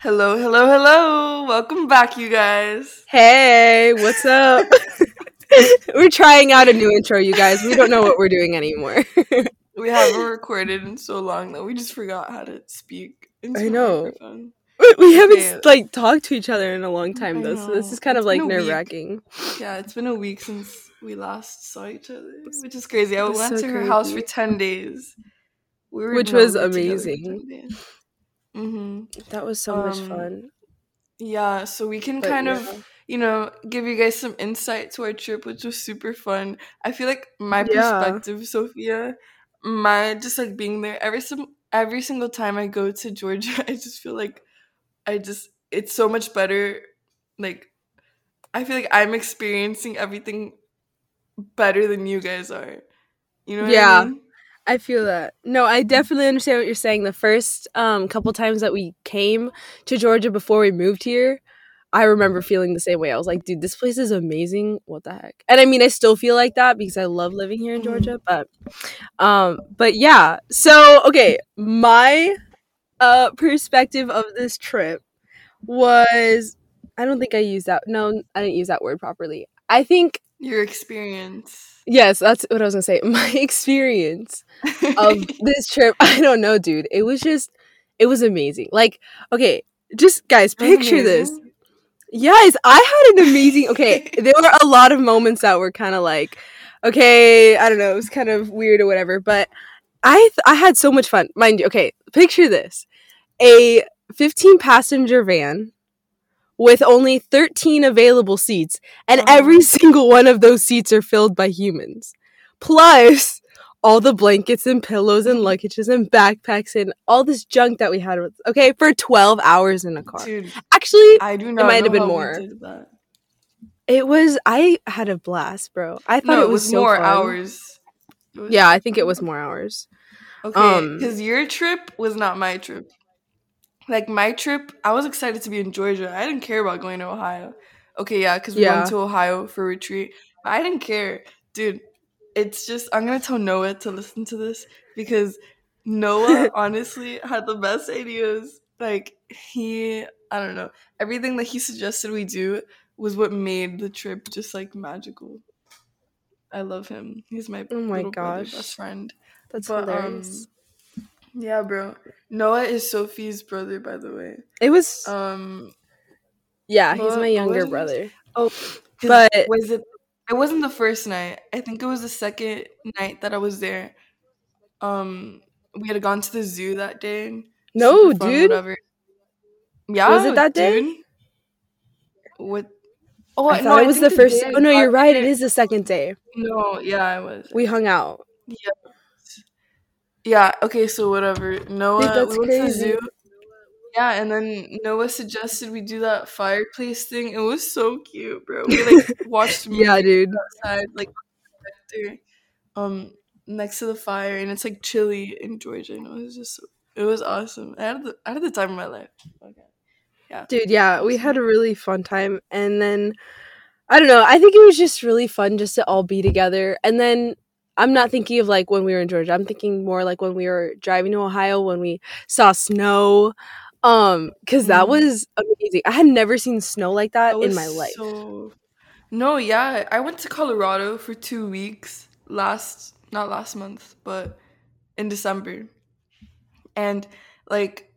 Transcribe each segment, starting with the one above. Hello, hello, hello. Welcome back, you guys. Hey, what's up? We're trying out a new intro, you guys. We don't know what we're doing anymore. We haven't recorded in so long that we just forgot how to speak. I know. We haven't, like, talked to each other in a long time, though, so this is kind of, like, nerve-wracking. Yeah, it's been a week since we last saw each other, which is crazy. I went to her house for 10 days. Which was amazing. Mm-hmm. That was so much fun. Yeah, so we can kind of, you know, give you guys some insight to our trip, which was super fun. I feel like my perspective, Sophia, just like being there every single time I go to Georgia, I just feel like it's so much better. Like, I feel like I'm experiencing everything better than you guys are. You know what I mean? I feel that. No, I definitely understand what you're saying. The first couple times that we came to Georgia before we moved here, I remember feeling the same way. I was like, dude, this place is amazing. What the heck? And I mean, I still feel like that because I love living here in Georgia. But yeah. So, okay, my perspective of this trip was, I don't think I used that. No, I didn't use that word properly. I think your experience. Yes, that's what I was going to say. My experience of this trip, I don't know, dude. It was amazing. Like, okay, just guys, picture this. Yes, I had an amazing, okay, there were a lot of moments that were kind of like, okay, I don't know, it was kind of weird or whatever, but I had so much fun. Mind you, okay, picture this. A 15-passenger van with only 13 available seats, and every single one of those seats are filled by humans. Plus, all the blankets and pillows and luggages and backpacks and all this junk that we had, okay, for 12 hours in a car. Dude, actually, I do not it might have been more. I had a blast, bro. I thought it was so more fun. Hours. Yeah, I think it was more hours. Okay, because your trip was not my trip. Like, my trip, I was excited to be in Georgia. I didn't care about going to Ohio. Okay, yeah, because we went to Ohio for retreat. I didn't care. Dude, it's just, I'm going to tell Noah to listen to this because Noah honestly had the best ideas. Like, I don't know. Everything that he suggested we do was what made the trip just, like, magical. I love him. He's my best friend. That's hilarious. Yeah, bro. Noah is Sophie's brother, by the way. It was yeah, he's my younger brother. Oh, but it wasn't the first night. I think it was the second night that I was there. We had gone to the zoo that day. No, dude. Whatever. Yeah, was it that day? Dude. What? Oh, I thought it was the first. Oh no, you're right. It is the second day. No, yeah, it was. We hung out. Yeah. Yeah, okay, so whatever. Noah, we went to the zoo. Yeah, and then Noah suggested we do that fireplace thing. It was so cute, bro. We, like, watched movies outside, like, next to the fire, and it's, like, chilly in Georgia. And it was awesome. I had the time of my life. Okay. Yeah. Dude, yeah, we had a really fun time. And then, I don't know, I think it was just really fun just to all be together. And then I'm not thinking of, like, when we were in Georgia. I'm thinking more, like, when we were driving to Ohio, when we saw snow, because that was amazing. I had never seen snow like that in my life. No, yeah. I went to Colorado for 2 weeks not last month, but in December. And, like,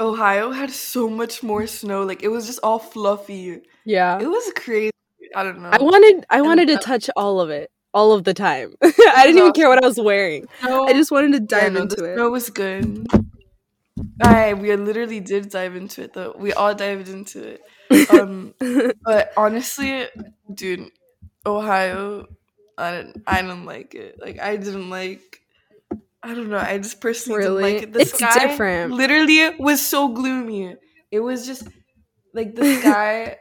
Ohio had so much more snow. Like, it was just all fluffy. Yeah. It was crazy. I don't know. I wanted to touch all of it. All of the time. I didn't even care what I was wearing. No, I just wanted to dive into it. Snow was good. We literally did dive into it, though. We all dived into it. But honestly, dude, Ohio, I don't like it. Like, I don't know. I just personally didn't like it. It's sky different. Literally was so gloomy. It was just, like, the sky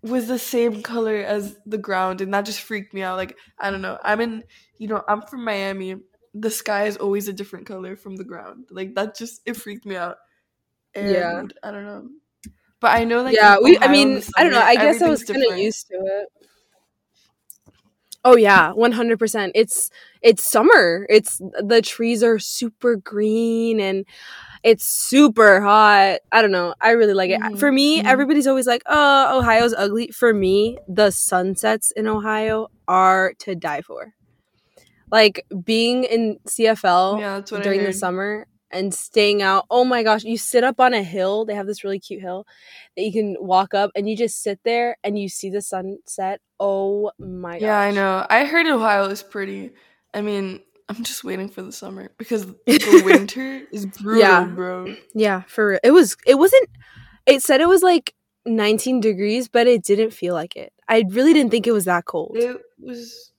was the same color as the ground, and that just freaked me out. Like, I don't know. I'm from Miami. The sky is always a different color from the ground. Like, that just, it freaked me out. And I don't know. But I know that. Yeah, I don't know. I guess I was kind of used to it. Oh, yeah, 100%. It's summer. The trees are super green, and It's super hot. I don't know. I really like it. Mm-hmm. For me, everybody's always like, oh, Ohio's ugly. For me, the sunsets in Ohio are to die for. Like, being in CFL during the summer and staying out. Oh, my gosh. You sit up on a hill. They have this really cute hill that you can walk up, and you just sit there, and you see the sunset. Oh, my gosh. Yeah, I know. I heard Ohio is pretty. I mean, I'm just waiting for the summer because the winter is brutal, bro. Yeah, for real. It said it was like 19 degrees, but it didn't feel like it. I really didn't think it was that cold. It was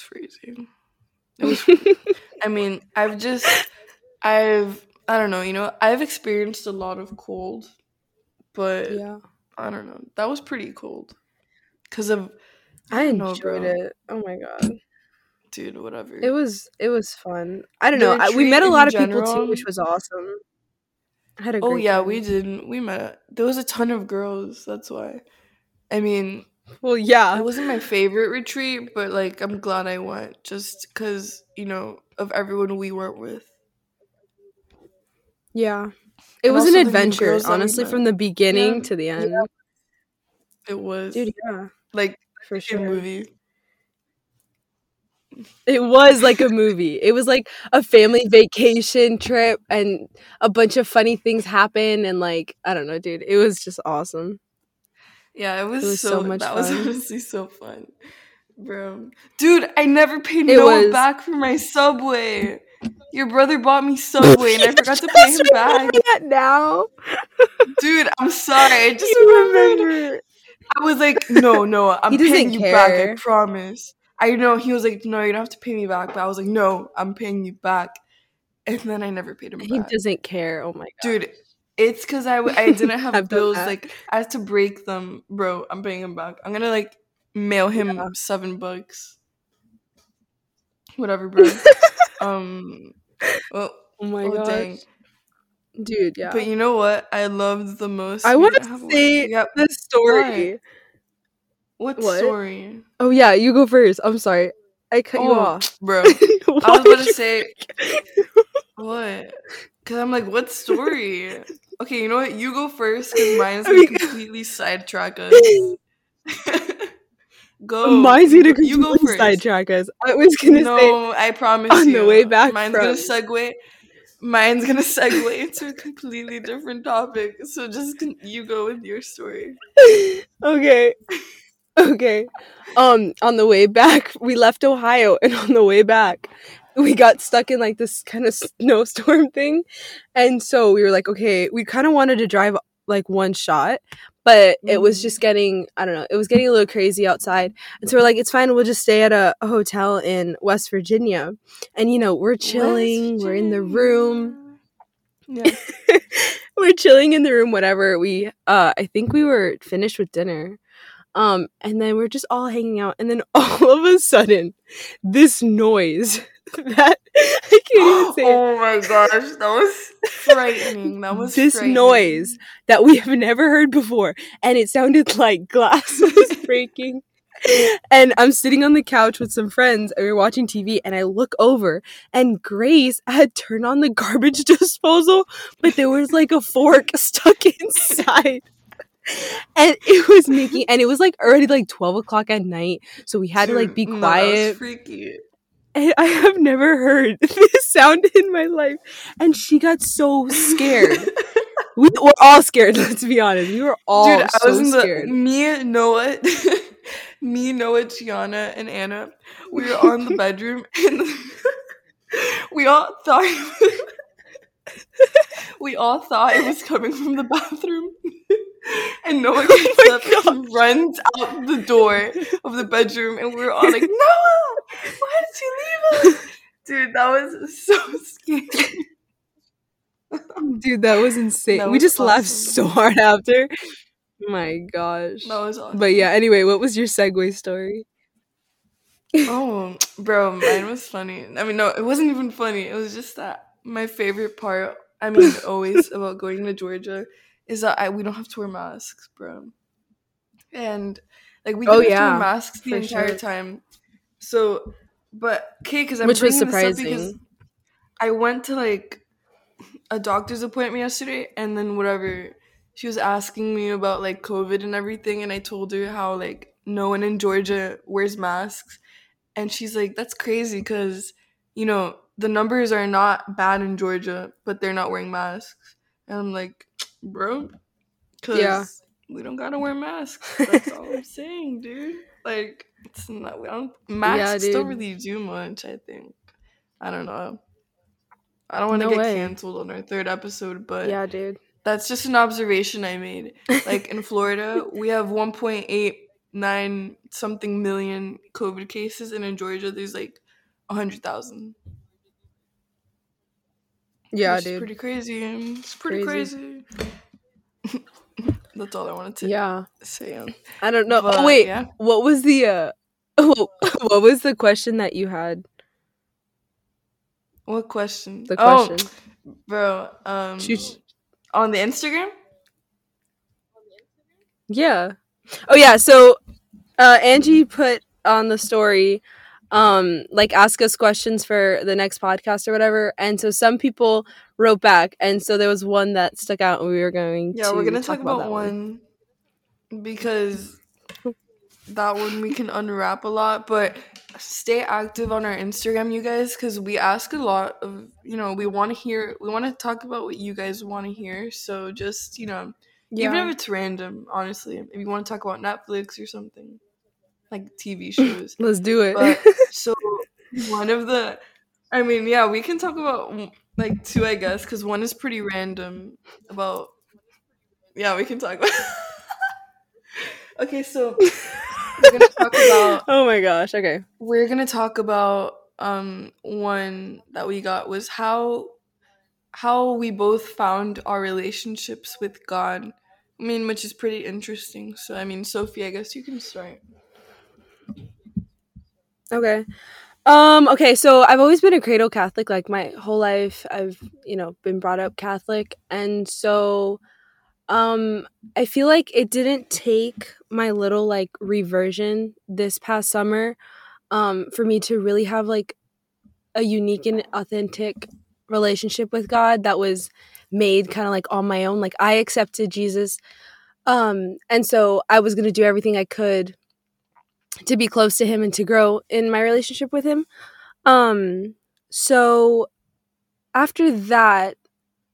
freezing. It was freezing. I mean, I don't know, you know, I've experienced a lot of cold, but I don't know. That was pretty cold. I enjoyed it. Oh my God. Dude, whatever. It was fun. I don't know. We met a lot of people too, which was awesome. I had a great time. We didn't. We met. There was a ton of girls. That's why. I mean, it wasn't my favorite retreat, but like, I'm glad I went just because, you know, of everyone we weren't with. Yeah, it was an adventure, honestly, from the beginning to the end. Yeah. It was, dude. Yeah, like for sure, a movie. It was like a movie. It was like a family vacation trip, and a bunch of funny things happened, and like, I don't know, dude. It was just awesome. Yeah, it was so much fun. That was honestly so fun, bro. Dude, I never paid Noah back for my Subway. Your brother bought me Subway, and I forgot to pay him back. That now, dude, I'm sorry. I just remembered. I was like, no, I'm paying you back. I promise. I know, he was like, no, you don't have to pay me back. But I was like, no, I'm paying you back. And then I never paid him back. He doesn't care. Oh, my God. Dude, it's because I didn't have bills. Like, I had to break them. Bro, I'm paying him back. I'm going to, like, mail him $7. Whatever, bro. Oh, my gosh. Dang. Dude, yeah. But you know what? I loved the most. I want to say the story. What story? Oh, yeah, you go first. I'm sorry. I cut you off. Bro, I was about to say, what? Because I'm like, what story? Okay, you know what? You go first, because mine's going to completely sidetrack us. Go. Mine's going to completely sidetrack us. I was going to say. No, I promise on you. On the way back mine's going to segue into a completely different topic. So just you go with your story. Okay. On the way back, we left Ohio, and on the way back, we got stuck in like this kind of snowstorm thing. And so we were like, okay, we kind of wanted to drive like one shot, but it was just getting, I don't know, it was getting a little crazy outside. And so we're like, it's fine, we'll just stay at a hotel in West Virginia. And, you know, we're chilling, we're in the room. Yeah. We're chilling in the room, whatever. We, I think we were finished with dinner. And then we're just all hanging out, and then all of a sudden, this noise that I can't even say. Oh my gosh, that was frightening. Noise that we have never heard before, and it sounded like glass was breaking. And I'm sitting on the couch with some friends, and we're watching TV, and I look over, and Grace had turned on the garbage disposal, but there was like a fork stuck inside. And it was like already like 12 o'clock at night, so we had to like be quiet. That was freaky. And I have never heard this sound in my life. And she got so scared. We were all scared, let's be honest. We were all scared. Me, Noah, Gianna, and Anna, we were all in the bedroom, and we all thought it was coming from the bathroom. And Noah gets up and runs out the door of the bedroom, and we're all like, Noah, why did you leave us? Dude, that was so scary. Dude, that was insane. That was awesome. Laughed so hard after. My gosh. That was awesome. But yeah, anyway, what was your segue story? Oh, bro, mine was funny. I mean, no, it wasn't even funny. It was just that my favorite part, I mean, always about going to Georgia is that we don't have to wear masks, bro. And, like, we didn't have to wear masks the entire time. So, but, okay, because I'm bringing this up because I went to, like, a doctor's appointment yesterday, and then whatever, she was asking me about like COVID and everything, and I told her how like no one in Georgia wears masks, and she's like, that's crazy because, you know, the numbers are not bad in Georgia, but they're not wearing masks. And I'm like, bro, because we don't gotta wear masks. That's all I'm saying, dude. Like, it's not, we don't, masks don't really do much, I think. I don't know. I don't want to get canceled on our third episode, but yeah, dude, that's just an observation I made. Like, in Florida, we have 1.89 something million COVID cases, and in Georgia, there's like 100,000. Yeah, which dude, is pretty crazy. It's pretty crazy. That's all I wanted to say. I don't know. But, oh, wait, what was the what was the question that you had? What question? The question, bro. On the Instagram. Yeah. Oh yeah. So, Angie put on the story, like, ask us questions for the next podcast or whatever. And so some people wrote back, and so there was one that stuck out, and we were going. Yeah, we're gonna talk about one because that one we can unwrap a lot, but stay active on our Instagram, you guys, because we ask a lot of, you know, we want to talk about what you guys want to hear. So just, you know, even if it's random, honestly, if you want to talk about Netflix or something, like TV shows. Let's do it. But, so we can talk about like two, I guess, because one is pretty random about, we can talk about. Okay, so we're gonna talk about. Oh my gosh! Okay, we're gonna talk about one that we got was how we both found our relationships with God. I mean, which is pretty interesting. So, I mean, Sophie, I guess you can start. Okay. Okay, so I've always been a cradle Catholic, like my whole life. I've, you know, been brought up Catholic, and so. I feel like it didn't take my little, like, reversion this past summer for me to really have, like, a unique and authentic relationship with God that was made kind of, like, on my own. Like, I accepted Jesus, and so I was going to do everything I could to be close to him and to grow in my relationship with him. So after that,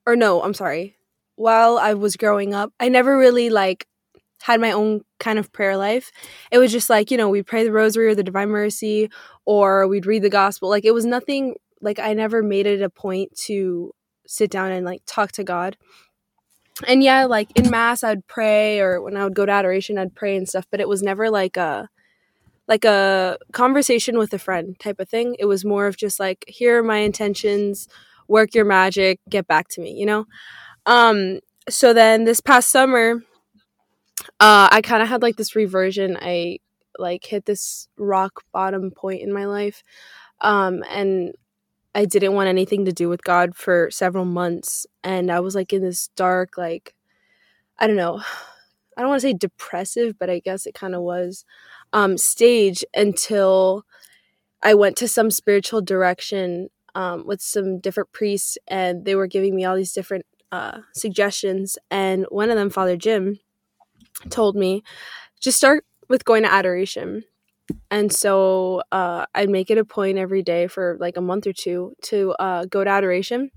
or no, I'm sorry. While I was growing up, I never really, like, had my own kind of prayer life. It was just, like, you know, we'd pray the rosary or the Divine Mercy, or we'd read the gospel. Like, it was nothing, like, I never made it a point to sit down and, like, talk to God. And, yeah, like, in Mass, I'd pray, or when I would go to adoration, I'd pray and stuff. But it was never, like a conversation with a friend type of thing. It was more of just, like, here are my intentions, work your magic, get back to me, you know? So then this past summer, I kind of had, like, this reversion. I, like, hit this rock bottom point in my life. And I didn't want anything to do with God for several months. And I was, like, in this dark, like, I don't know. I don't want to say depressive, but I guess it kind of was, stage until I went to some spiritual direction, with some different priests, and they were giving me all these different suggestions, and one of them, Father Jim, told me just start with going to adoration. And so I'd make it a point every day for like a month or two to go to adoration.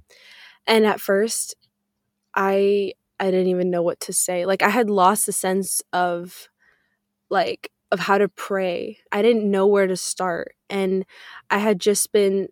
And at first I didn't even know what to say. Like, I had lost the sense of like of how to pray. I didn't know where to start, and I had just been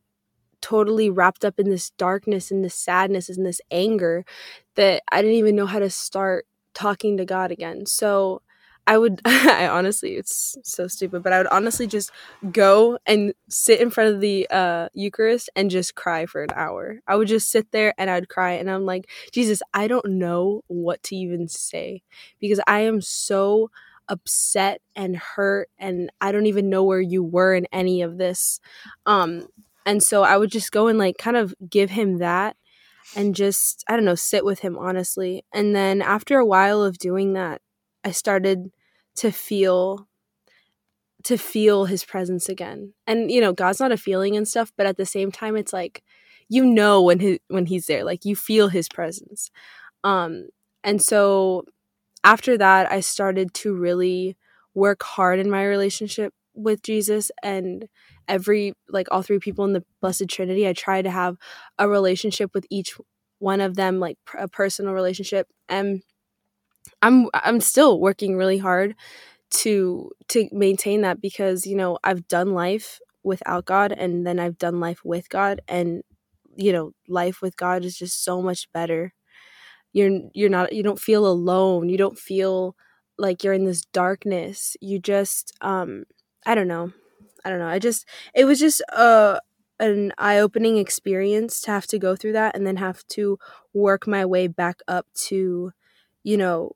totally wrapped up in this darkness and this sadness and this anger that I didn't even know how to start talking to God again. So it's so stupid, but I would honestly just go and sit in front of the Eucharist and just cry for an hour. I would just sit there and I'd cry, and I'm like, Jesus, I don't know what to even say, because I am so upset and hurt, and I don't even know where you were in any of this. And so I would just go and, like, kind of give him that and just, I don't know, sit with him, honestly. And then after a while of doing that, I started to feel his presence again. And, you know, God's not a feeling and stuff, but at the same time, it's like you know when he's there, like you feel his presence. And so after that, I started to really work hard in my relationship with Jesus, and all three people in the Blessed Trinity, I try to have a relationship with each one of them, like a personal relationship. And I'm still working really hard to maintain that, because, you know, I've done life without God, and then I've done life with God, and, you know, life with God is just so much better. You don't feel alone. You don't feel like you're in this darkness. You just, I don't know. It was just an eye-opening experience to have to go through that, and then have to work my way back up to, you know,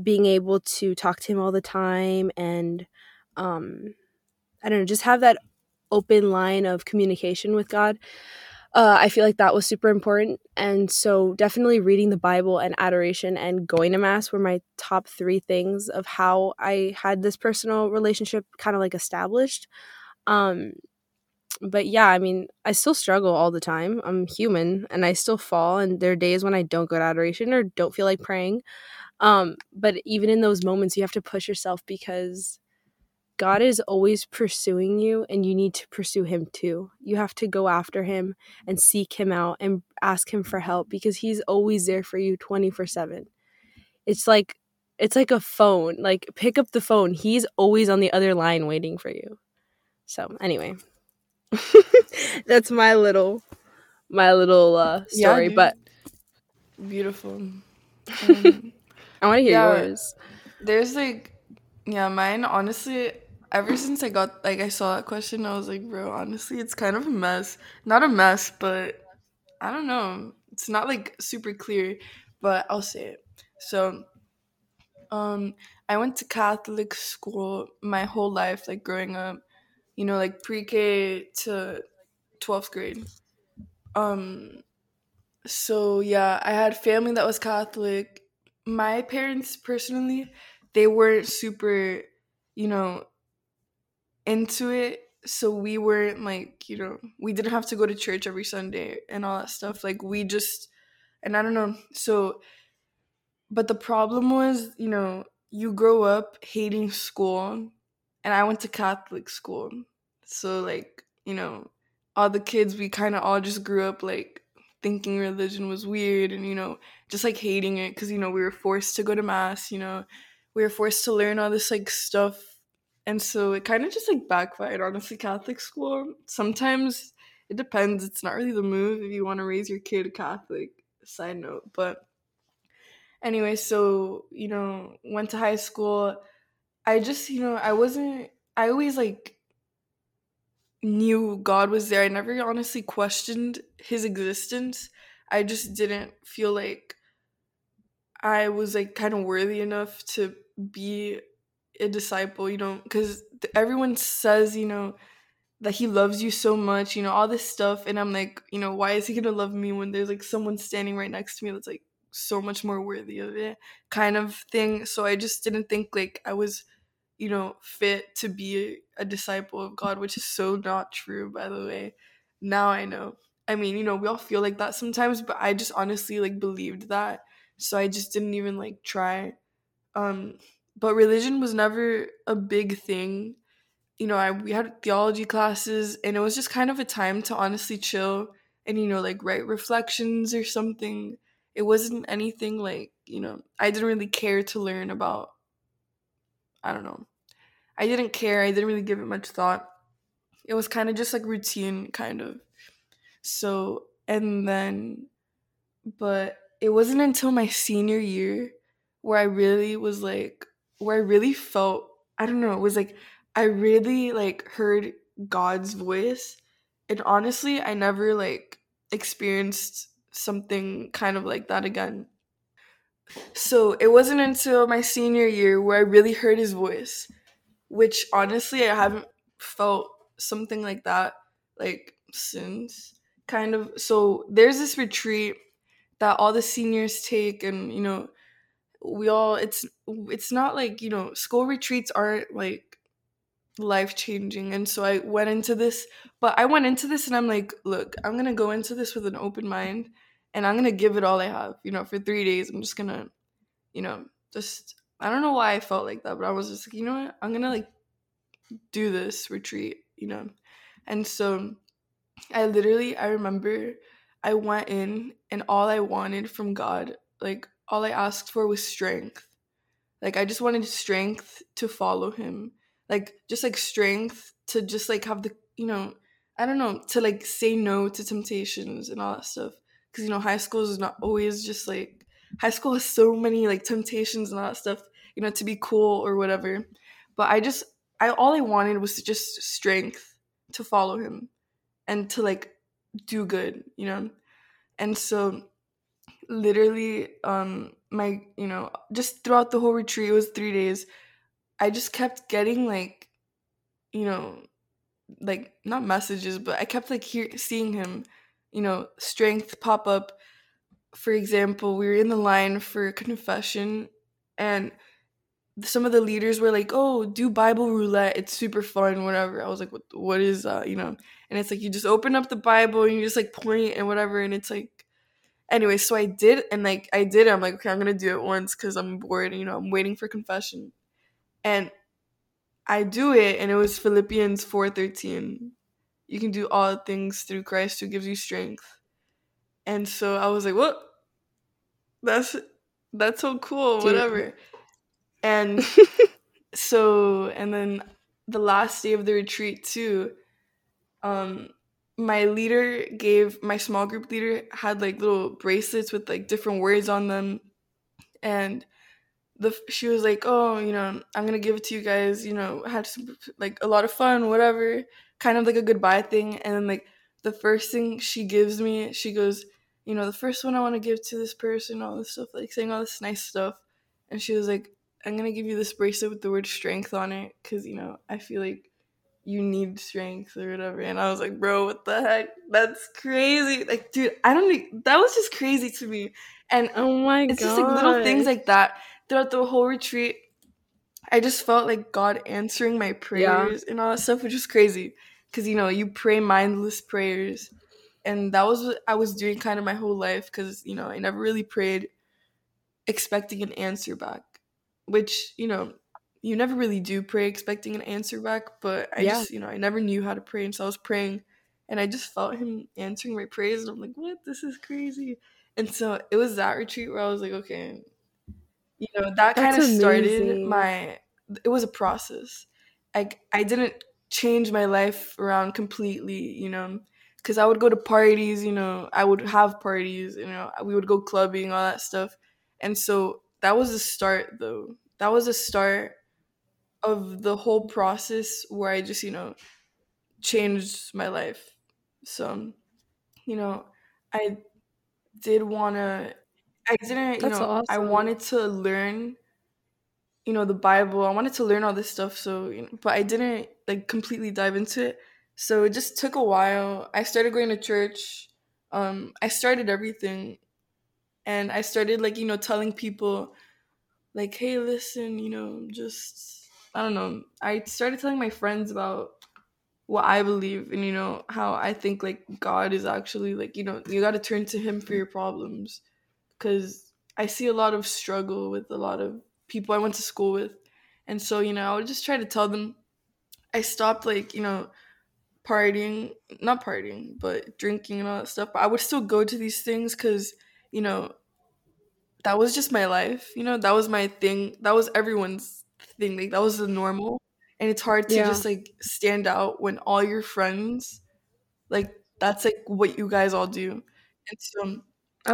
being able to talk to him all the time, and just have that open line of communication with God. I feel like that was super important. And so definitely reading the Bible and adoration and going to mass were my top three things of how I had this personal relationship kind of like established. But yeah, I mean, I still struggle all the time. I'm human and I still fall, and there are days when I don't go to adoration or don't feel like praying. But even in those moments, you have to push yourself, because God is always pursuing you, and you need to pursue him too. You have to go after him and seek him out and ask him for help, because he's always there for you 24/7. It's like a phone. Like, pick up the phone. He's always on the other line waiting for you. So anyway, that's my little story. Yeah, but beautiful. I want to hear yours. There's mine, honestly. Ever since I saw that question, I was like, bro, honestly, it's kind of a mess. Not a mess, but I don't know. It's not, super clear, but I'll say it. So, I went to Catholic school my whole life, growing up, you know, pre-K to 12th grade. So, yeah, I had family that was Catholic. My parents, personally, they weren't super, you know, into it. So we weren't we didn't have to go to church every Sunday and all that stuff. I don't know. So, but the problem was, you know, you grow up hating school, and I went to Catholic school. So, you know, all the kids, we kind of all just grew up, thinking religion was weird and, you know, just, hating it because, you know, we were forced to go to mass, you know. We were forced to learn all this, stuff. And so it kind of just, backfired, honestly, Catholic school. Sometimes it depends. It's not really the move if you want to raise your kid Catholic, side note. But anyway, so, you know, went to high school. I just, you know, I always, knew God was there. I never honestly questioned his existence. I just didn't feel like I was kind of worthy enough to be a disciple, you know, because everyone says, you know, that he loves you so much, you know, all this stuff. And I'm you know, why is he going to love me when there's someone standing right next to me that's so much more worthy of it, kind of thing. So I just didn't think I was, you know, fit to be a disciple of God, which is so not true, by the way. Now I know. I mean, you know, we all feel like that sometimes, but I just honestly believed that. So I just didn't even, try. But religion was never a big thing. You know, we had theology classes, and it was just kind of a time to honestly chill and, you know, write reflections or something. It wasn't anything, you know, I didn't really care to learn about, I don't know. I didn't care. I didn't really give it much thought. It was kind of just, routine, kind of. So, it wasn't until my senior year where I really was where I really felt, I don't know, it was I really heard God's voice. And honestly, I never experienced something kind of like that again. So it wasn't until my senior year where I really heard his voice, which honestly, I haven't felt something like that since, kind of. So there's this retreat that all the seniors take, and, you know, we all, it's not school retreats aren't life-changing. And so I went into this, but I went into this and I'm like, look, I'm going to go into this with an open mind and I'm going to give it all I have, you know, for 3 days. I'm just going to, you know, just, I don't know why I felt like that, but I was just like, you know what, I'm going to like do this retreat, you know. And so I remember I went in and all I wanted from God, like all I asked for was strength. Like I just wanted strength to follow him. Like just like strength to just like have the, you know, I don't know, to like say no to temptations and all that stuff. Because, you know, high school is not always just like, high school has so many like temptations and all that stuff, you know, to be cool or whatever. But all I wanted was just strength to follow him and to like do good, you know. And so literally my, you know, just throughout the whole retreat, it was 3 days, I just kept getting like, you know, like not messages, but I kept like seeing him, you know, strength pop up. For example, we were in the line for confession and some of the leaders were like, oh, do Bible roulette, it's super fun, whatever. I was like, what is that, you know? And it's like you just open up the Bible and you just like point and whatever, and it's like, anyway, so I did it. I'm like, okay, I'm gonna do it once because I'm bored, you know, I'm waiting for confession. And I do it, and it was Philippians 4:13. You can do all things through Christ who gives you strength. And so I was like, what? That's so cool, dude. Whatever. And so, and then the last day of the retreat too, my leader my small group leader had like little bracelets with like different words on them. And she was like, oh, you know, I'm going to give it to you guys, you know, had some, like a lot of fun, whatever, kind of like a goodbye thing. And then like the first thing she gives me, she goes, you know, the first one I want to give to this person, all this stuff, like saying all this nice stuff. And she was like, I'm going to give you this bracelet with the word strength on it because, you know, I feel like you need strength or whatever. And I was like, bro, what the heck? That's crazy. Like, dude, that was just crazy to me. And oh my God, it's just like little things like that. Throughout the whole retreat, I just felt like God answering my prayers and all that stuff, which was crazy. Because, you know, you pray mindless prayers. And that was what I was doing kind of my whole life because, you know, I never really prayed expecting an answer back. Which, you know, you never really do pray expecting an answer back, but I just, you know, I never knew how to pray. And so I was praying and I just felt him answering my prayers. And I'm like, what? This is crazy. And so it was that retreat where I was like, okay, you know, that kind of started it was a process. I didn't change my life around completely, you know, because I would go to parties, you know, I would have parties, you know, we would go clubbing, all that stuff. And so that was the start, though. That was the start of the whole process where I just, you know, changed my life. So, you know, I wanted to learn, you know, the Bible. I wanted to learn all this stuff. So, you know, but I didn't like completely dive into it. So it just took a while. I started going to church. I started everything. And I started, like, you know, telling people, like, hey, listen, you know, just, I don't know. I started telling my friends about what I believe and, you know, how I think, like, God is actually, like, you know, you got to turn to him for your problems. Because I see a lot of struggle with a lot of people I went to school with. And so, you know, I would just try to tell them. I stopped, like, you know, but drinking and all that stuff. But I would still go to these things because, you know, that was just my life, you know, that was my thing, that was everyone's thing, like that was the normal. And it's hard to just like stand out when all your friends, like that's like what you guys all do. And so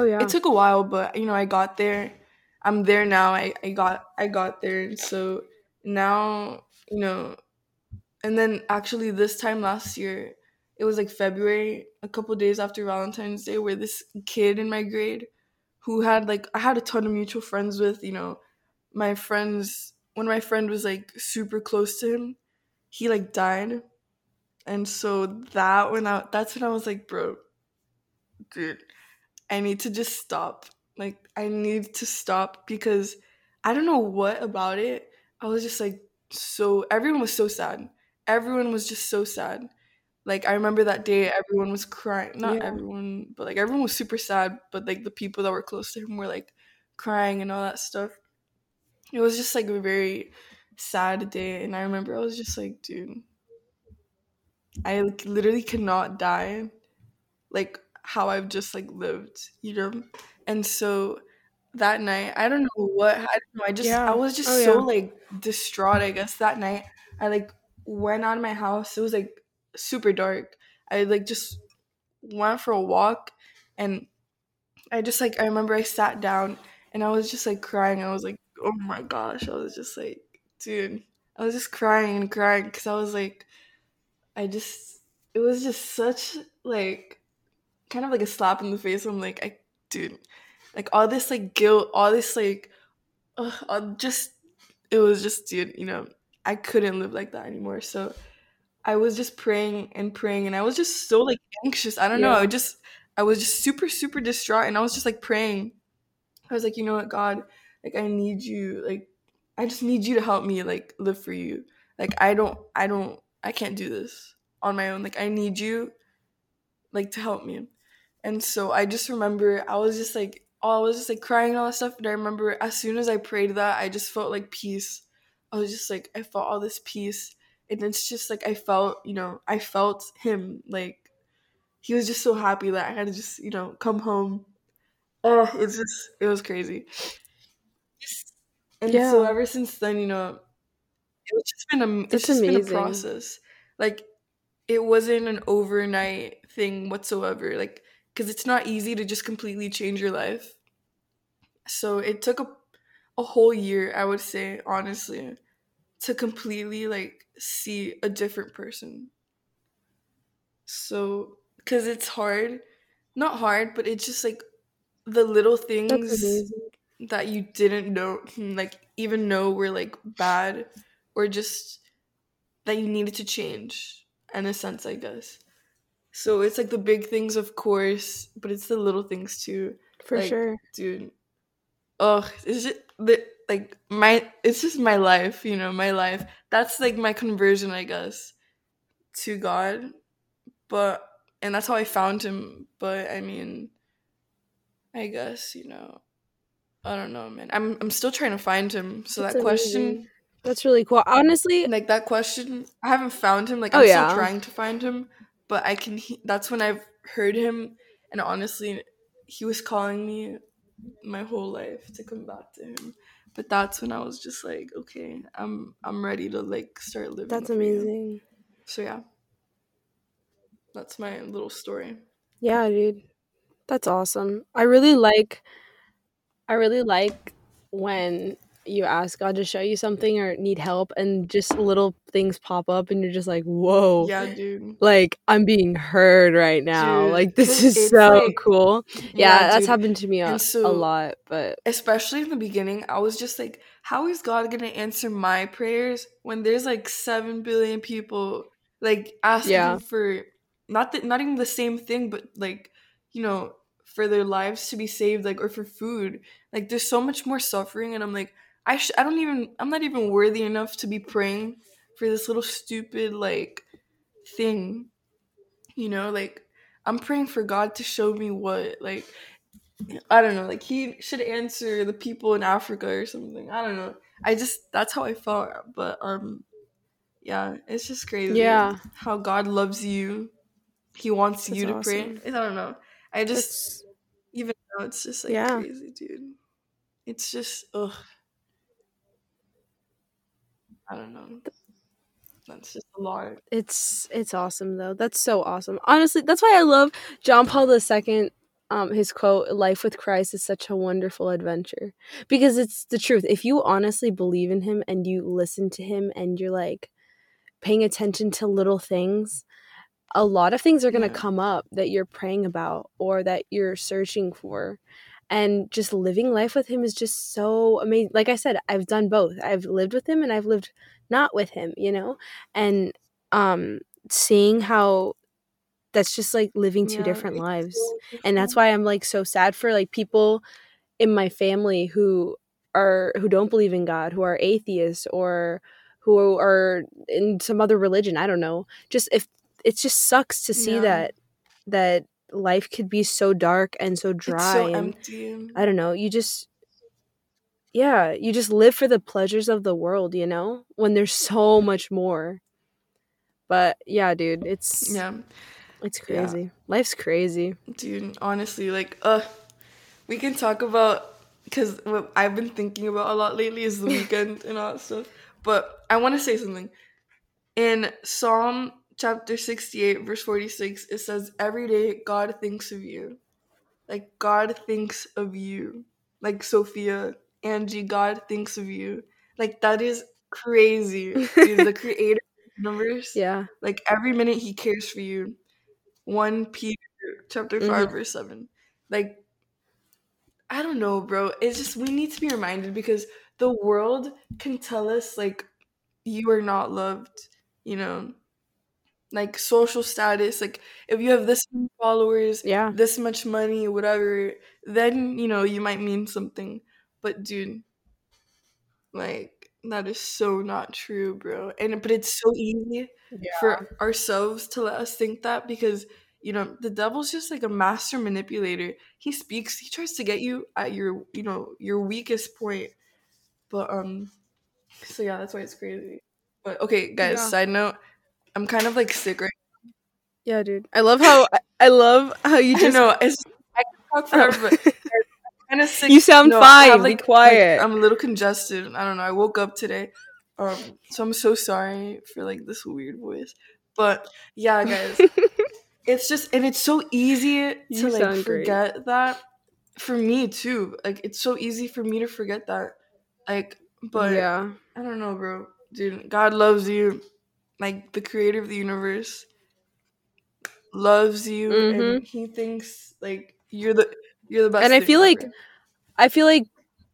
it took a while, but you know, I got there. I'm there now. I got there. And so now, you know, and then actually this time last year, it was like February, a couple days after Valentine's Day, where this kid in my grade who had like, I had a ton of mutual friends with, you know, my friend was like super close to him, he like died. And so that's when I was like, bro, dude, I need to just stop. Like, I need to stop because I don't know what about it. I was just like, everyone was so sad. everyone was just so sad. Like, I remember that day, everyone was crying. Not everyone, but, like, everyone was super sad. But, like, the people that were close to him were, like, crying and all that stuff. It was just, like, a very sad day. And I remember I was just like, dude, I, like, literally cannot die. Like, how I've just, like, lived, you know? And so that night, I don't know what, I don't know. I just, I was just like, distraught, I guess, that night. I, like, went out of my house. It was, like, super dark. I, like, just went for a walk, and I just, like, I remember I sat down and I was just, like, crying. I was like, oh my gosh. I was just like, dude, I was just crying and crying, because I was like, I just, it was just such, like, kind of like a slap in the face. I'm like, I, dude, like, all this, like, guilt, all this, like, just, it was just, dude, you know, I couldn't live like that anymore. So I was just praying and praying, and I was just so, like, anxious. I don't know. I was just super, super distraught, and I was just, like, praying. I was like, you know what, God, like, I need you. Like, I just need you to help me, like, live for you. Like, I can't do this on my own. Like, I need you, like, to help me. And so I just remember I was just, like, I was just, like, crying and all that stuff. But I remember as soon as I prayed that, I just felt, like, peace. I was just, like, I felt all this peace. And it's just, like, I felt, you know, I felt him, like, he was just so happy that I had to just, you know, come home. Oh, it's just, it was crazy. And so ever since then, you know, it's just been been a process. Like, it wasn't an overnight thing whatsoever. Like, because it's not easy to just completely change your life. So it took a whole year, I would say, honestly, to completely, like, see a different person. So, because it's hard, not hard, but it's just, like, the little things that you didn't know, like, even know were, like, bad, or just that you needed to change, in a sense, I guess. So it's, like, the big things, of course, but it's the little things too, for, like, sure, dude. It's just it's just my life, you know, my life. That's, like, my conversion, I guess, to God. But, and that's how I found him. But, I mean, I guess, you know, I don't know, man. I'm still trying to find him. So that's that question. Amazing. That's really cool. Honestly, like, that question, I haven't found him. Like, I'm still trying to find him. But I can, that's when I've heard him. And honestly, he was calling me my whole life to come back to him. But that's when I was just like, okay, I'm ready to, like, start living. That's amazing. You. So, yeah. That's my little story. Yeah, dude. That's awesome. I really like when you ask God to show you something or need help, and just little things pop up, and you're just like, whoa. Yeah, dude. Like, I'm being heard right now. Dude, like, this is so, like, cool. Yeah, that's happened to me a lot. But especially in the beginning, I was just like, how is God going to answer my prayers when there's, like, 7 billion people, like, asking for not even the same thing, but, like, you know, for their lives to be saved, like, or for food. Like, there's so much more suffering, and I'm like, I'm not even worthy enough to be praying for this little stupid, like, thing, you know? Like, I'm praying for God to show me what, like, I don't know, like, he should answer the people in Africa or something. I don't know. That's how I felt. But, yeah, it's just crazy. Yeah. How God loves you. He wants you to pray. I don't know. I just, even though it's just, like, crazy, dude. It's just, I don't know. That's just a lot. It's awesome, though. That's so awesome. Honestly, that's why I love John Paul II. His quote, "Life with Christ is such a wonderful adventure," because it's the truth. If you honestly believe in him and you listen to him and you're, like, paying attention to little things, a lot of things are going to come up that you're praying about or that you're searching for. And just living life with him is just so amazing. Like I said, I've done both. I've lived with him and I've lived not with him, you know? And seeing how that's just, like, living two different lives. And that's why I'm, like, so sad for, like, people in my family who don't believe in God, who are atheists or who are in some other religion. I don't know. Just if it just sucks to see that life could be so dark and so dry. It's so empty. I don't know. You just live for the pleasures of the world, you know, when there's so much more. But yeah, dude, it's crazy. Yeah. Life's crazy, dude. Honestly, like, we can talk about, because what I've been thinking about a lot lately is the weekend and all that stuff. But I want to say something. In Psalm chapter 68, verse 46, it says, "Every day God thinks of you." Like, God thinks of you. Like, Sophia, Angie, God thinks of you. Like, that is crazy. Dude, the creator of the universe. Yeah. Like, every minute he cares for you. 1 Peter chapter 5, verse 7. Like, I don't know, bro. It's just, we need to be reminded, because the world can tell us, like, you are not loved, you know, like social status. Like, if you have this many followers, this much money, whatever, then, you know, you might mean something. But dude, like, that is so not true, bro. But it's so easy for ourselves to let us think that, because, you know, the devil's just like a master manipulator. He tries to get you at your, you know, your weakest point. But so yeah, that's why it's crazy. But okay, guys, side note, I'm kind of like sick right now. Yeah, dude. I love how you just know. I can talk forever, but I'm kind of sick. You sound fine. Have, like, be quiet. Like, I'm a little congested. I don't know. I woke up today, so I'm so sorry for like this weird voice. But yeah, guys, it's just, and it's so easy to like forget that. For me too. Like, it's so easy for me to forget that. Like, but yeah, I don't know, bro. Dude, God loves you. Like, the creator of the universe loves you, and he thinks like you're the best. And I feel like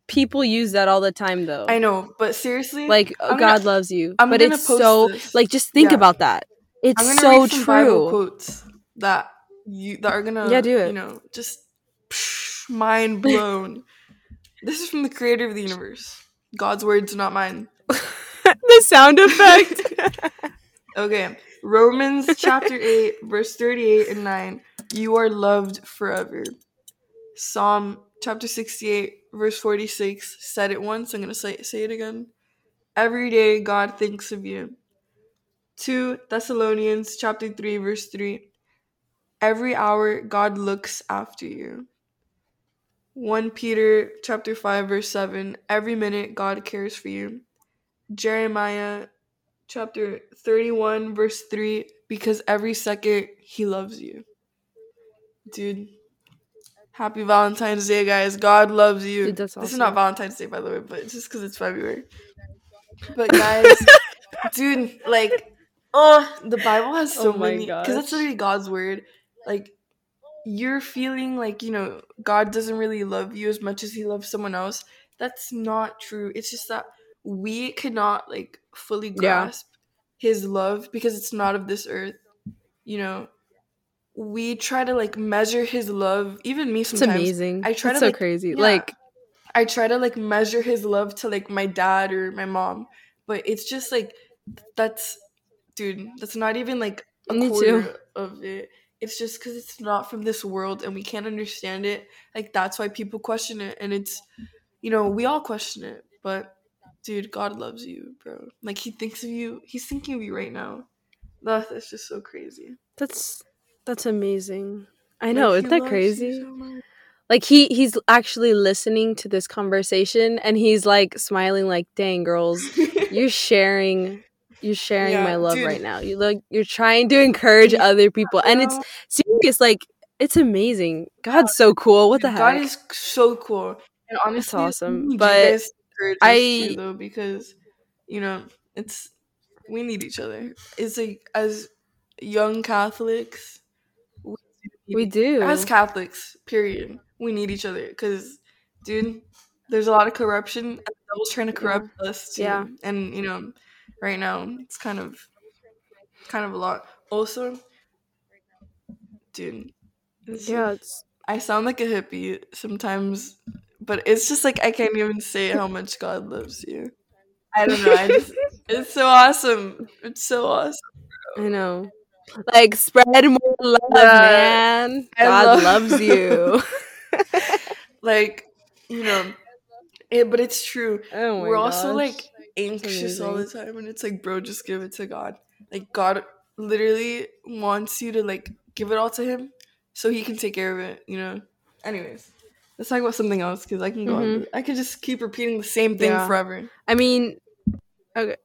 people use that all the time, though. I know, but seriously, like, God loves you. But it's so this. Like, just think about that. It's so true. Bible quotes that are gonna do it. You know, just mind blown. This is from the creator of the universe. God's words, not mine. The sound effect. Okay. Romans chapter 8, verse 38 and 9. You are loved forever. Psalm chapter 68, verse 46. Said it once. I'm going to say it again. Every day God thinks of you. 2 Thessalonians chapter 3, verse 3. Every hour God looks after you. 1 Peter chapter 5, verse 7. Every minute God cares for you. Jeremiah chapter 31, verse 3. Because every second he loves you. Dude, happy Valentine's Day, guys. God loves you. Dude, that's awesome. This is not Valentine's Day, by the way, but just because it's February. But guys, dude, like, the Bible has so many. Because that's literally God's word. Like, you're feeling like, you know, God doesn't really love you as much as he loves someone else. That's not true. It's just that we cannot, like, fully grasp his love because it's not of this earth. You know, we try to, like, measure his love. Even me sometimes. It's amazing. It's so, like, crazy. Yeah, like, I try to, like, measure his love to, like, my dad or my mom. But it's just, like, that's not even, like, a quarter of it. It's just because it's not from this world and we can't understand it. Like, that's why people question it. And it's, you know, we all question it. But, dude, God loves you, bro. Like, he thinks of you. He's thinking of you right now. That's just so crazy. That's amazing. I know. Like, isn't that crazy? So like, he's actually listening to this conversation and he's, like, smiling like, dang, girls, you're sharing my love right now. You look, you're trying to encourage other people, and it's serious. Like, it's amazing. God's so cool. What the heck? God is so cool, and honestly, it's awesome. But because, you know, it's, we need each other. It's like, as young Catholics, we do. As Catholics, period, we need each other because, dude, there's a lot of corruption. And the devil's trying to corrupt us too, and you know. Right now, it's kind of a lot. Also, dude, I sound like a hippie sometimes, but it's just like I can't even say how much God loves you. I don't know. I just It's so awesome. It's so awesome. I know. Like, spread more love, man. God loves you. Like, you know, but it's true. Oh my gosh. Also, like, anxious all the time. And it's like, bro, just give it to God. Like, God literally wants you to, like, give it all to him so he can take care of it, you know? Anyways, let's talk about something else because I can go on. I could just keep repeating the same thing forever. I mean, okay.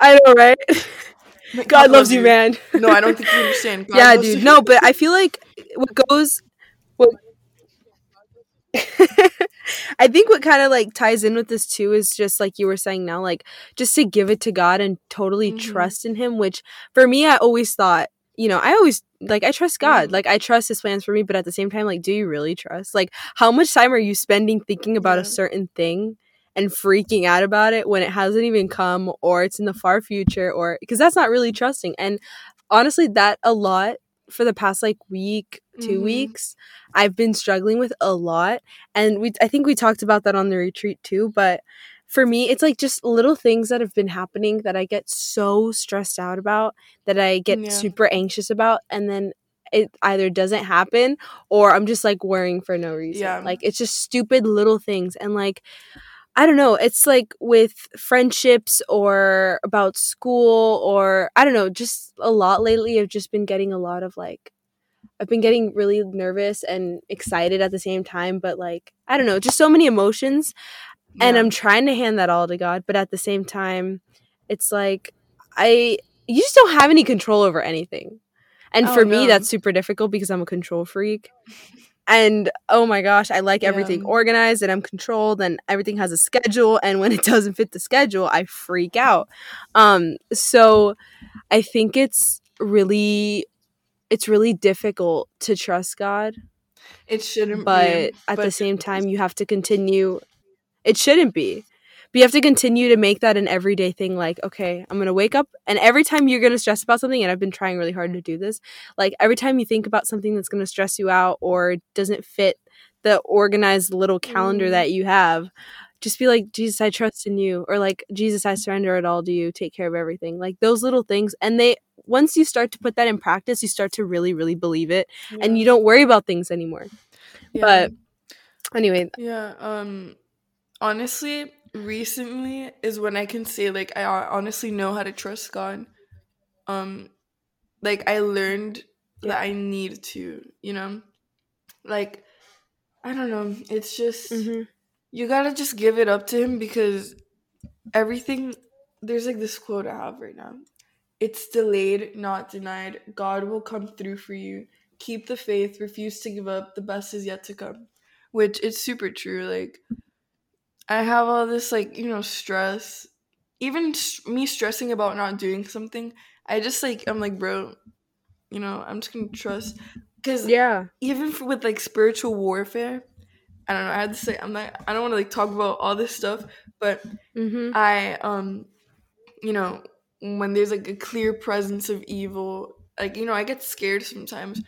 I know, right? God loves you, man. No, I don't think you understand. God loves dude. You. No, but I feel like I think what kind of like ties in with this too is just like you were saying now, like just to give it to God and totally trust in him, which for me, I always thought, you know, I always like, I trust God, like I trust his plans for me. But at the same time, like, do you really trust? Like, how much time are you spending thinking about a certain thing and freaking out about it when it hasn't even come, or it's in the far future, or because that's not really trusting. And honestly, that a lot for the past like week, 2 weeks, I've been struggling with a lot. And I think we talked about that on the retreat too. But for me, it's like just little things that have been happening that I get so stressed out about, that I get super anxious about. And then it either doesn't happen or I'm just like worrying for no reason. Yeah. Like, it's just stupid little things. And like, I don't know, it's like with friendships or about school, or I don't know, just a lot lately. I've just been getting a lot of like, I've been getting really nervous and excited at the same time, but like, I don't know, just so many emotions. Yeah. And I'm trying to hand that all to God, but at the same time, it's like, you just don't have any control over anything. And for me, that's super difficult because I'm a control freak. And oh my gosh, I like everything organized, and I'm controlled, and everything has a schedule. And when it doesn't fit the schedule, I freak out. So I think it's really difficult to trust God. It shouldn't be. But at the same time, you have to continue. It shouldn't be. But you have to continue to make that an everyday thing. Like, okay, I'm going to wake up, and every time you're going to stress about something, and I've been trying really hard to do this, like every time you think about something that's going to stress you out or doesn't fit the organized little calendar that you have, just be like, Jesus, I trust in you. Or like, Jesus, I surrender it all to you. Take care of everything. Like those little things. And once you start to put that in practice, you start to really, really believe it. Yeah. And you don't worry about things anymore. Yeah. But anyway. Yeah. Honestly, recently is when I can say, like, I honestly know how to trust God. Like, I learned that I need to, you know? Like, I don't know. It's just, you gotta just give it up to him, because everything, there's, like, this quote I have right now. It's delayed, not denied. God will come through for you. Keep the faith. Refuse to give up. The best is yet to come. Which, it's super true. Like, I have all this, like, you know, stress. Even me stressing about not doing something, I just, like, I'm like, bro, you know, I'm just going to trust. Because even with, like, spiritual warfare, I don't know, I had to say, I don't want to, like, talk about all this stuff, but I, you know, when there's, like, a clear presence of evil, like, you know, I get scared sometimes,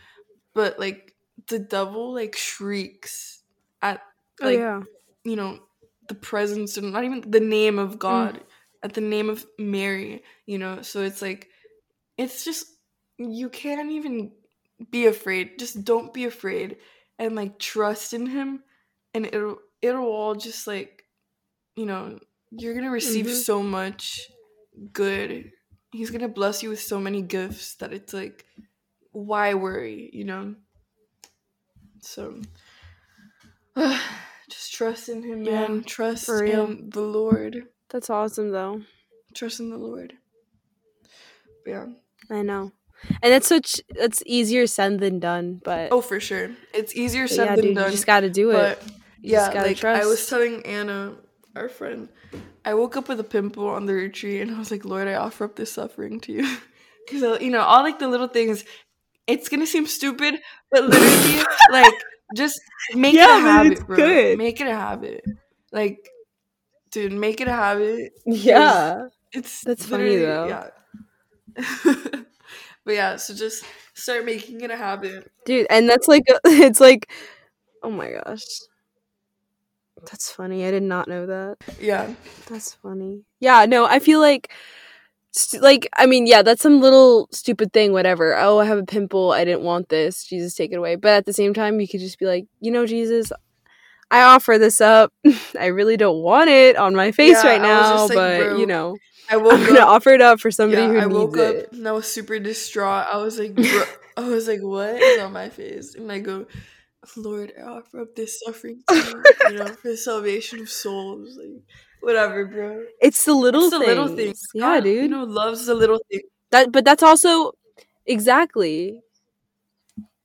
but, like, the devil, like, shrieks at, like, you know, the presence of, not even the name of God, at the name of Mary, you know? So it's like, it's just, you can't even be afraid. Just don't be afraid, and like trust in him, and it'll all just, like, you know, you're gonna receive so much good. He's gonna bless you with so many gifts that it's like, why worry, you know? So just trust in him, man. Yeah, trust in the Lord. That's awesome, though. Trust in the Lord. Yeah. I know. And that's easier said than done, but... Oh, for sure. It's easier said than done. You just gotta do it. But, you just gotta trust. I was telling Anna, our friend, I woke up with a pimple on the retreat, and I was like, Lord, I offer up this suffering to you. Because, you know, all, like, the little things, it's gonna seem stupid, but literally, like... Just make it a habit, bro. Good. Make it a habit. Like, dude, make it a habit. Yeah. That's funny, though. Yeah. But yeah, so just start making it a habit. Dude, and that's like, it's like, oh my gosh. That's funny. I did not know that. Yeah. That's funny. Yeah, no, I feel like, I mean, yeah, that's some little stupid thing, whatever. Oh, I have a pimple. I didn't want this. Jesus, take it away. But at the same time, you could just be like, you know, Jesus, I offer this up. I really don't want it on my face right now, but, bro, you know, I'm going to offer it up for somebody who needs it. I woke up and I was super distraught. I was like, bro, I was like, what is on my face? And I go, Lord, I offer up this suffering to you, you know, for the salvation of souls. Like, whatever, bro. It's the little things. Yeah, God, dude. You know, loves the little things. But that's also exactly.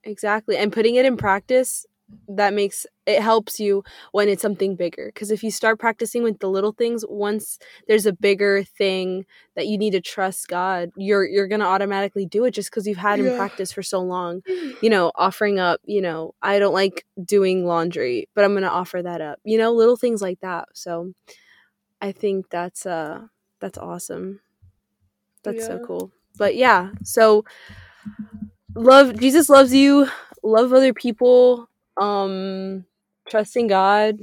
And putting it in practice, that makes it helps you when it's something bigger. Because if you start practicing with the little things, once there's a bigger thing that you need to trust God, you're gonna automatically do it just because you've had in practice for so long. You know, offering up. You know, I don't like doing laundry, but I'm gonna offer that up. You know, little things like that. So I think that's awesome. That's so cool. But yeah, so love. Jesus loves you. Love other people. Trusting God,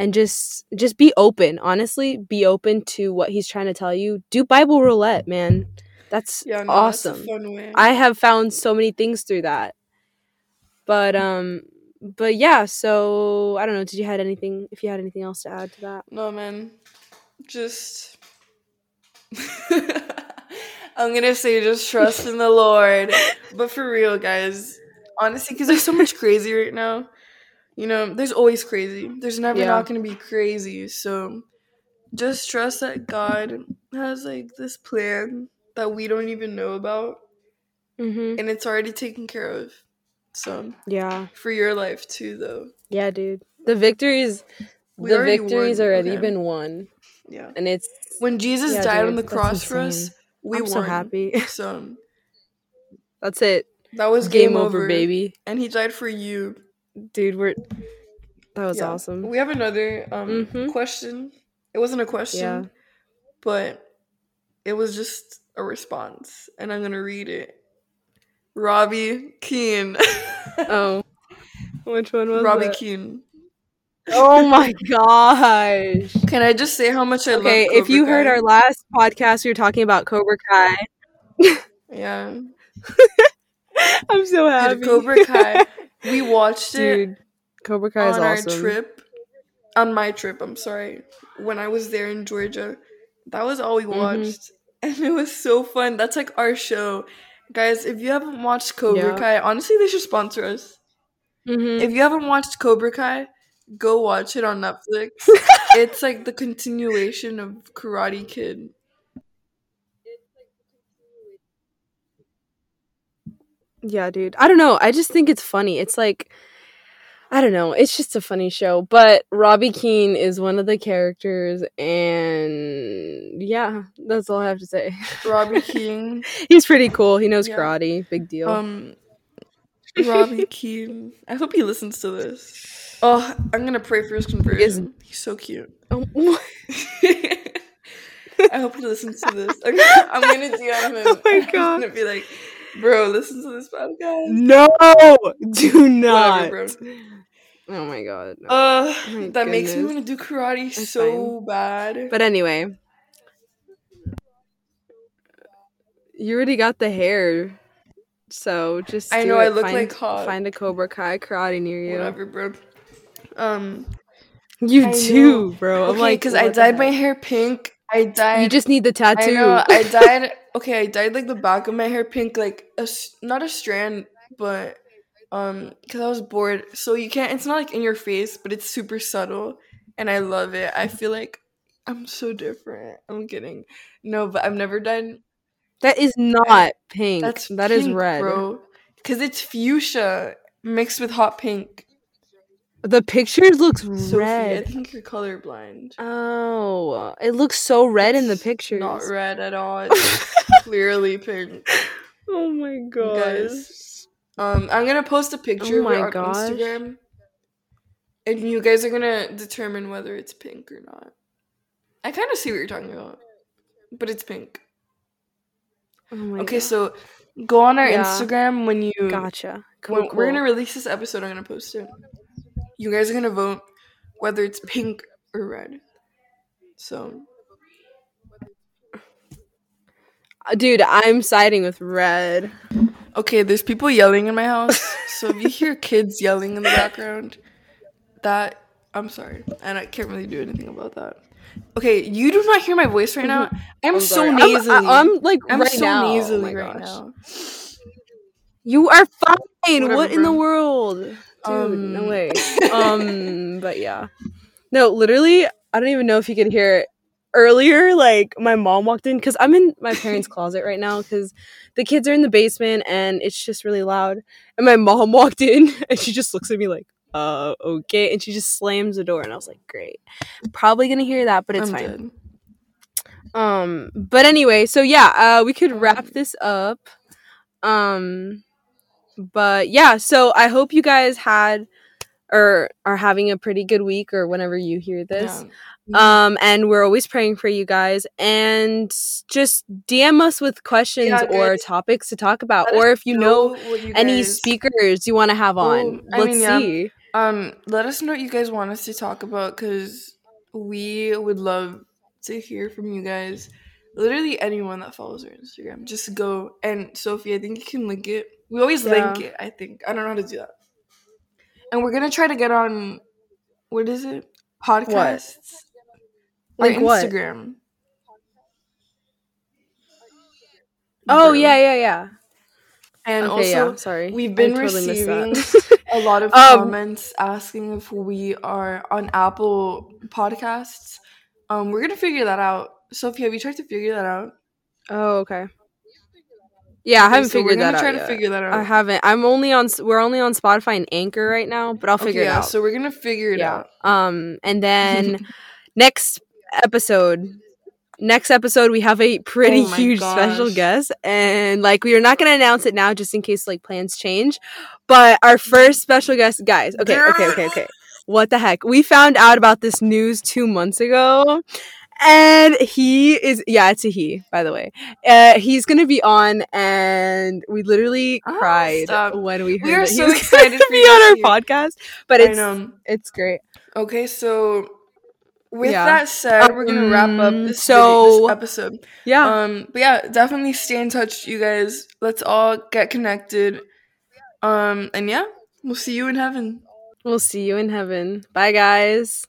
and just be open. Honestly, be open to what He's trying to tell you. Do Bible roulette, man. That's awesome. That's a fun way. I have found so many things through that. But yeah. So I don't know. Did you had anything? If you had anything else to add to that? No, man. Just. I'm gonna say just trust in the Lord. But for real, guys. Honestly, because there's so much crazy right now. You know, there's always crazy. There's never not going to be crazy. So just trust that God has, like, this plan that we don't even know about. Mm-hmm. And it's already taken care of. So, yeah. For your life, too, though. Yeah, dude. The victory's already been won. Yeah. And it's... When Jesus died on the cross for us, we won. I'm so happy. So. That's it. That was game over, baby. And he died for you. Dude, that was awesome. We have another question. It wasn't a question, but it was just a response. And I'm going to read it. Robbie Keane. Oh. Which one was Robbie Keane. Oh my gosh. Can I just say how much I love Cobra Kai? Okay, if you heard our last podcast, we were talking about Cobra Kai. Yeah. I'm so happy. Dude, Cobra Kai. We watched it. Cobra Kai is awesome. On my trip, I'm sorry. When I was there in Georgia. That was all we watched. And it was so fun. That's like our show. Guys, if you haven't watched Cobra Kai, honestly, they should sponsor us. Mm-hmm. If you haven't watched Cobra Kai, go watch it on Netflix. It's like the continuation of Karate Kid. Yeah, dude. I don't know. I just think it's funny. It's like, I don't know. It's just a funny show. But Robbie Keane is one of the characters. And yeah, that's all I have to say. Robbie Keane. He's pretty cool. He knows karate. Big deal. Robbie Keane. I hope he listens to this. Oh, I'm going to pray for his conversion. He's so cute. Oh. I hope he listens to this. I'm going to DM him. Oh my God. I'm going to be like... Bro, listen to this podcast. No, do not. Whatever, bro. Oh my God. No. That makes me want to do karate so bad. But anyway, you already got the hair, so just do I look like hot. Find a Cobra Kai karate near you. Whatever, bro. You do, bro. Okay, I'm like, because I dyed my hair pink. You just need the tattoo. I know. I dyed like the back of my hair pink, like not a strand, but because I was bored. So you can't. It's not like in your face, but it's super subtle, and I love it. I feel like I'm so different. I'm kidding. No, but I've never dyed. That is not pink. That is red, bro. Because it's fuchsia mixed with hot pink. The pictures looks Sophie, red. I think you're colorblind. Oh, it looks so red in the pictures. Not red at all. It's clearly pink. Oh my gosh. Guys, I'm gonna post a picture on Instagram, and you guys are gonna determine whether it's pink or not. I kind of see what you're talking about, but it's pink. Oh my God. So go on our Instagram when you. Gotcha. Cool. We're gonna release this episode. I'm gonna post it. You guys are going to vote whether it's pink or red. So, dude, I'm siding with red. Okay, there's people yelling in my house, so if you hear kids yelling in the background, that, I'm sorry, and I can't really do anything about that. Okay, you do not hear my voice right now. I'm so nasally. I'm right now. You are fine. Whatever. What in the world? Dude, no way. But yeah. No, literally, I don't even know if you could hear it. Earlier, like, my mom walked in, because I'm in my parents' closet right now, because the kids are in the basement, and it's just really loud. And my mom walked in, and she just looks at me like, okay. And she just slams the door, and I was like, great. Probably going to hear that, but it's fine. Dead. But anyway, so yeah, we could wrap this up. But yeah, so I hope you guys had or are having a pretty good week or whenever you hear this. Yeah. And we're always praying for you guys. And just DM us with questions or topics to talk about. Let or if you know you any guys... speakers you want to have on. Let's see. Let us know what you guys want us to talk about, because we would love to hear from you guys. Literally anyone that follows our Instagram. Just go. And Sophie, I think you can link it. We always link it, I think. I don't know how to do that. And we're going to try to get on, what is it? Podcasts. What? Like Instagram. What? Oh, yeah. And okay, also, yeah, sorry, we've been receiving a lot of comments asking if we are on Apple Podcasts. We're going to figure that out. Sophie, have you tried to figure that out? Oh, okay. Yeah, I haven't figured that out. We're going to try to figure that out. I haven't. We're only on Spotify and Anchor right now, but I'll figure it out. Yeah, so we're going to figure it out. And then next episode we have a pretty huge special guest, and like, we are not going to announce it now just in case like plans change, but our first special guest, guys. Okay. What the heck? We found out about this news 2 months ago. And he is, it's a he, by the way. He's going to be on, and we literally cried when we heard that he was going to be on our podcast. But it's great. Okay, so with that said, we're going to wrap up this episode. Yeah. But yeah, definitely stay in touch, you guys. Let's all get connected. And yeah, we'll see you in heaven. Bye, guys.